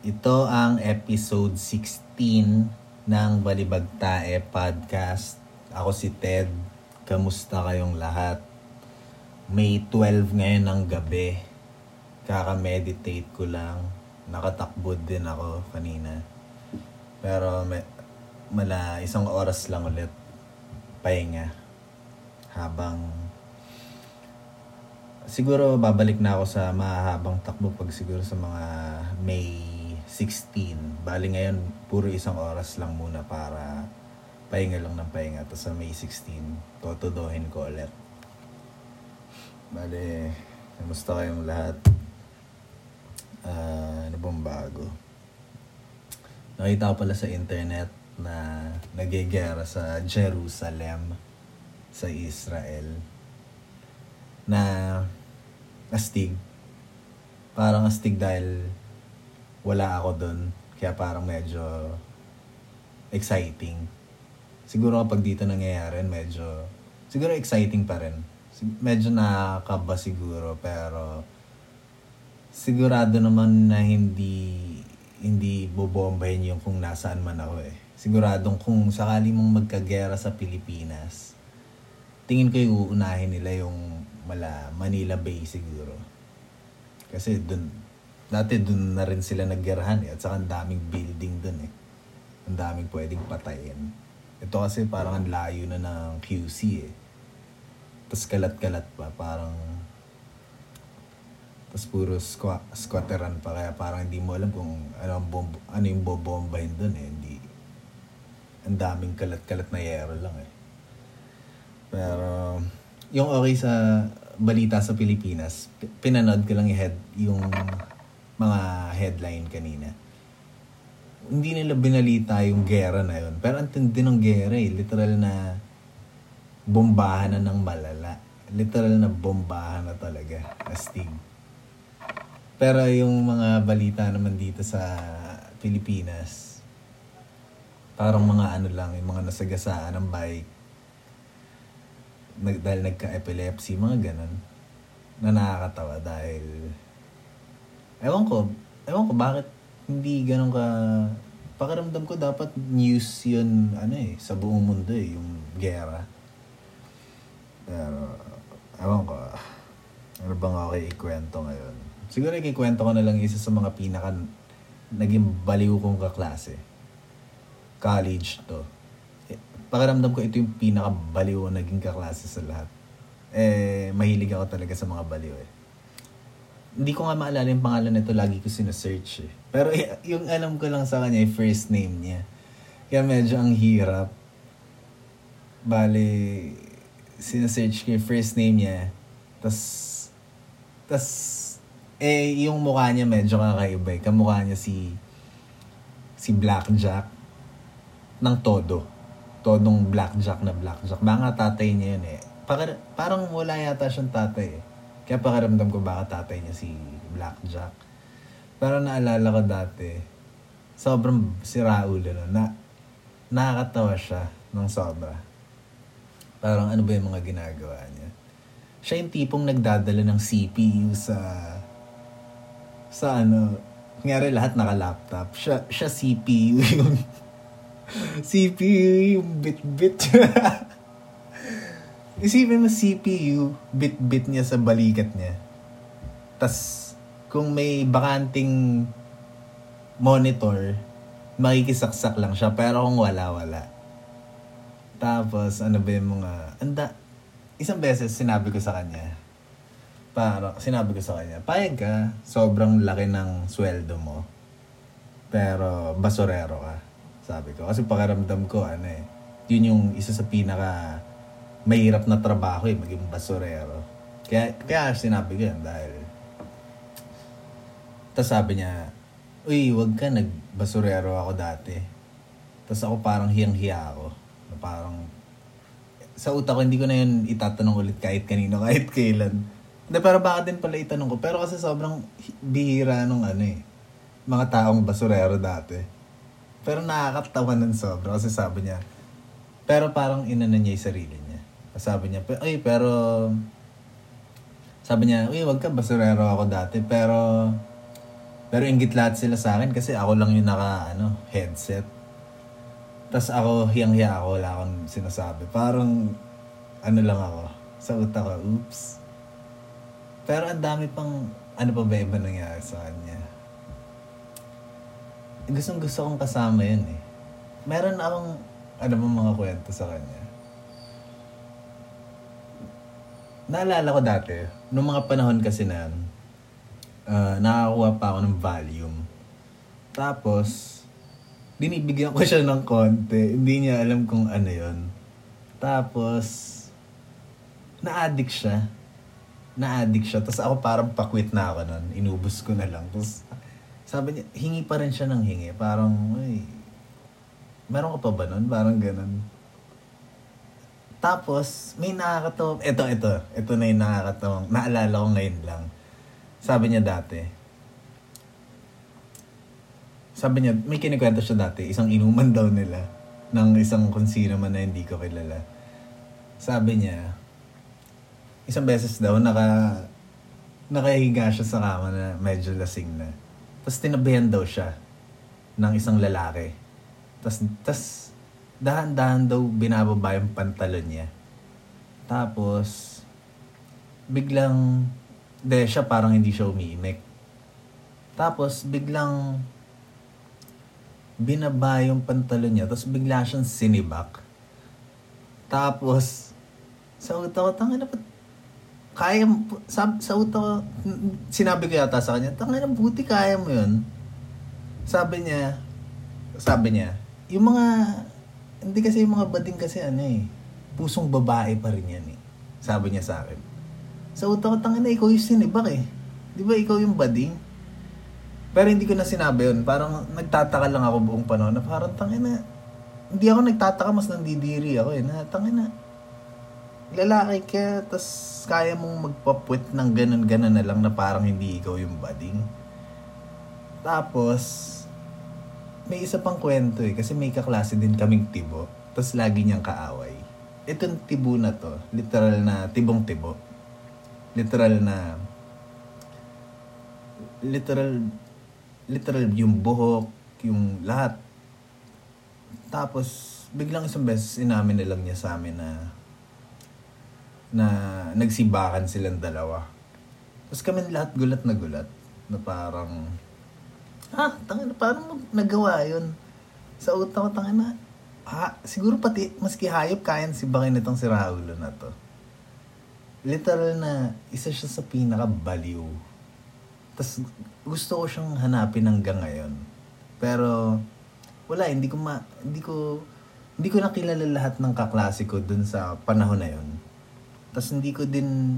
Ito ang episode 16 ng Balibag Tae podcast. Ako si Ted. Kamusta kayong lahat? May 12 ngayon ng gabi. Kaka-meditate ko lang. Nakatakbo din ako kanina. Pero mala isang oras lang ulit pahinga. Habang siguro babalik na ako sa mahabang takbo pag siguro sa mga May 16. Bali ngayon, puro isang oras lang muna para pahinga lang ng pahinga. Tapos sa May 16, totodohin ko ulit. Bali, kamusta kayong lahat? Ano bang bago? Nakita ko pala sa internet na nagigera sa Jerusalem, sa Israel, na astig. Parang astig dahil wala ako dun. Kaya parang medyo exciting. Siguro kapag dito nangyayari, medyo siguro exciting pa rin. Medyo nakakaba siguro, pero sigurado naman na hindi bobombahin yung kung nasaan man ako eh. Siguradong kung sakali mong magkagera sa Pilipinas, tingin ko yung uunahin nila yung Manila Bay siguro. Kasi dati dun na rin sila naggerahan eh. At saka ang daming building dun eh. Ang daming pwedeng patayin. Ito kasi parang ang layo na ng QC eh. Tapos kalat-kalat pa. Parang tapos puro squatteran pa. Kaya parang hindi mo alam kung ano yung bobombahin dun eh. Hindi. Ang daming kalat-kalat na yero lang eh. Pero yung okay sa balita sa Pilipinas, pinanood ko lang yung mga headline kanina. Hindi nila binalita yung gera na yun. Pero ang tindi ng gera eh. Literal na bombahan na ng malala. Literal na bombahan na talaga. Astig. Pero yung mga balita naman dito sa Pilipinas, parang mga yung mga nasagasaan ng bike. Dahil nagka-epilepsy, mga ganun. Na nakakatawa dahil ewan ko bakit hindi ganun ka. Pakiramdam ko dapat news yun sa buong mundo eh, yung gera. Pero ewan ko, ano bang okay ikwento ngayon? Siguro ikikwento ko na lang isa sa mga pinaka naging baliw kong kaklase. College to. Pakiramdam ko ito yung pinakabaliw na naging kaklase sa lahat. Eh, mahilig ako talaga sa mga baliw eh. Hindi ko nga maalala yung pangalan nito, lagi ko sinasearch eh. Pero yung alam ko lang sa kanya, yung first name niya. Kaya medyo ang hirap. Bale, sinasearch ko yung first name niya. Tas yung mukha niya medyo kakaiba eh. Kamukha niya si Blackjack ng todo. Todong blackjack. Baka tatay niya yun eh. Parang wala yata siyang tatay eh. Kaya pakiramdam ko baka tatay niya si Blackjack. Pero naalala ko dati, sobrang siraulo nun. Nakakatawa siya ng sobra. Parang ano ba yung mga ginagawa niya? Siya yung tipong nagdadala ng CPU sa Nangyari lahat naka-laptop. Siya CPU yung CPU, yung bit-bit. Isipin mo, CPU, bit-bit niya sa balikat niya. Tas, kung may bakanting monitor, makikisaksak lang siya. Pero kung wala. Tapos, ano ba yung mga isang beses, sinabi ko sa kanya, payag ka, sobrang laki ng sweldo mo. Pero, basurero ka. Sabi ko. Kasi pakiramdam ko, yun yung isa sa pinaka mahirap na trabaho eh, maging basurero. Kaya sinabi ko yan dahil. Tapos sabi niya, uy, wag ka, nagbasurero ako dati. Tapos ako parang hiyang-hiya ako. Parang, sa utak ko, hindi ko na yun itatanong ulit kahit kanino, kahit kailan. Pero baka din pala itanong ko. Pero kasi sobrang bihira nung mga taong basurero dati. Pero nakakatawa ng sobra kasi sabi niya, pero parang inanan niya yung sarili niya. Sabi niya, sabi niya, uy, wag ka, basurero ako dati, pero Pero inggit lahat sila sa akin kasi ako lang yung naka headset. Tapos ako, hiyang-hiya ako, wala akong sinasabi. Parang lang ako. Sa utak ko, oops. Pero ang dami pang iba nangyari sa kanya. Gusto kong kasama yun eh. Meron akong mga kwento sa kanya. Naalala ko dati, noong mga panahon kasi na nakakuha pa ako ng volume. Tapos, binibigyan ko siya ng konti. Hindi niya alam kung ano yun. Tapos, na-addict siya. Tapos ako parang pa-quit na ako nun. Inubos ko na lang. Tapos, sabi niya, hingi pa rin siya ng hingi. Parang, uy, meron ka pa ba nun? Parang ganun. Tapos, may nakakatawa. Ito na yung nakakatawa. Naalala ko ngayon lang. Sabi niya dati, may kinikwento siya dati, isang inuman daw nila ng isang konsina man na hindi ko kilala. Sabi niya, isang beses daw, nakahiga siya sa kama na medyo lasing na. Tapos tinabihan daw siya ng isang lalaki. Tapos dahan-dahan daw binababa yung pantalon niya. Tapos, biglang, siya parang hindi siya umiimik. Tapos, biglang binaba yung pantalon niya, tapos bigla siyang sinibak. Tapos, sa utak ko, tangina na, kaya mo, sa utak ko, sinabi ko yata sa kanya, tangina na, buti kaya mo yun. Sabi niya, yung mga, hindi kasi yung mga bading kasi pusong babae pa rin yan eh. Sabi niya sa akin. Sa utak ko, tangina na, ikaw yung sinibak eh. Di ba ikaw yung bading? Pero hindi ko na sinabi yun. Parang nagtataka lang ako buong panahon na parang tangina. Hindi ako nagtataka, mas nandidiri ako eh. Na tangina. Lalaki ka, tas kaya mong magpapuwit ng ganun-ganun na lang na parang hindi ikaw yung bading. Tapos, may isa pang kwento eh. Kasi may kaklase din kaming tibo. Tas lagi niyang kaaway. Itong tibo na to, literal na tibong-tibo. Literal yung buhok, yung lahat. Tapos, biglang isang beses, inamin na lang niya sa amin na nagsibakan silang dalawa. Tapos kami lahat gulat na gulat. Na parang, tangina, parang nagawa yun. Sa utak ko, tangina, siguro pati, maski hayop, kaya sibakin itong si Raulo na to. Literal na, isa siya sa pinakabaliw. Tapos, gusto ko siyang hanapin hanggang ngayon. Pero, wala, hindi ko nakilala lahat ng kaklase ko dun sa panahon na yun. Tapos, hindi ko din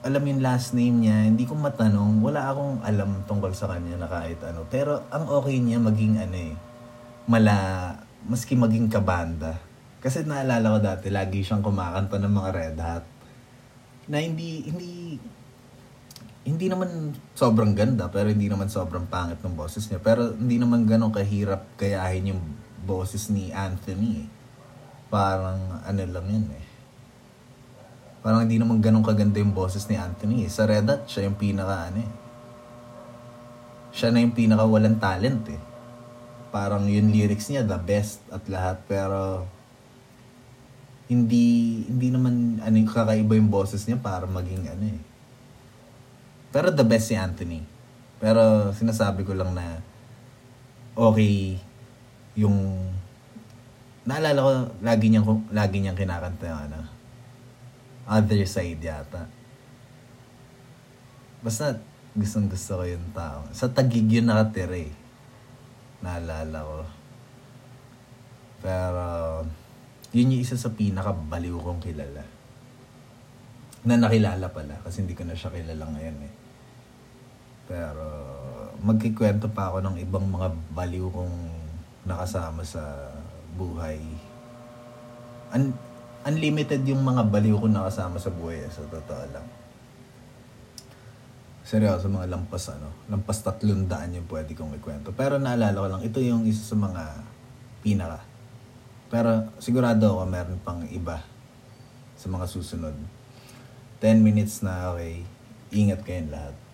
alam yung last name niya. Hindi ko matanong. Wala akong alam tungkol sa kanya na kahit ano. Pero, ang okay niya maging maski maging kabanda. Kasi naalala ko dati, lagi siyang kumakanta ng mga Red Hot. Na hindi naman sobrang ganda, pero hindi naman sobrang pangit ng boses niya. Pero hindi naman ganun kahirap kayahin yung boses ni Anthony. Parang lang yun eh. Parang hindi naman ganun kaganda yung boses ni Anthony. Sa Red Hot, siya yung pinaka Siya na yung pinaka walang talent eh. Parang yung lyrics niya, the best at lahat. Pero hindi naman yung kakaiba yung boses niya para maging Pero the best si Anthony. Pero sinasabi ko lang na okay yung naalala ko lagi niyang kinakanta yung Other Side yata. Basta gustong-gusto ko yung tao. Sa Tagig yun nakatira eh. Naalala ko. Pero yun yung isa sa pinakabaliw kong kilala. Na nakilala pala kasi hindi ko na siya kilala ngayon eh. Pero magkikwento pa ako ng ibang mga baliw kong nakasama sa buhay. Unlimited yung mga baliw kong nakasama sa buhay eh, sa totoo lang. Seryoso, mga lampas 300 yung pwede kong ikwento. Pero naalala ko lang, ito yung isa sa mga pinaka. Pero sigurado ako meron pang iba sa mga susunod. 10 minutes na, okay. Ingat kayong lahat.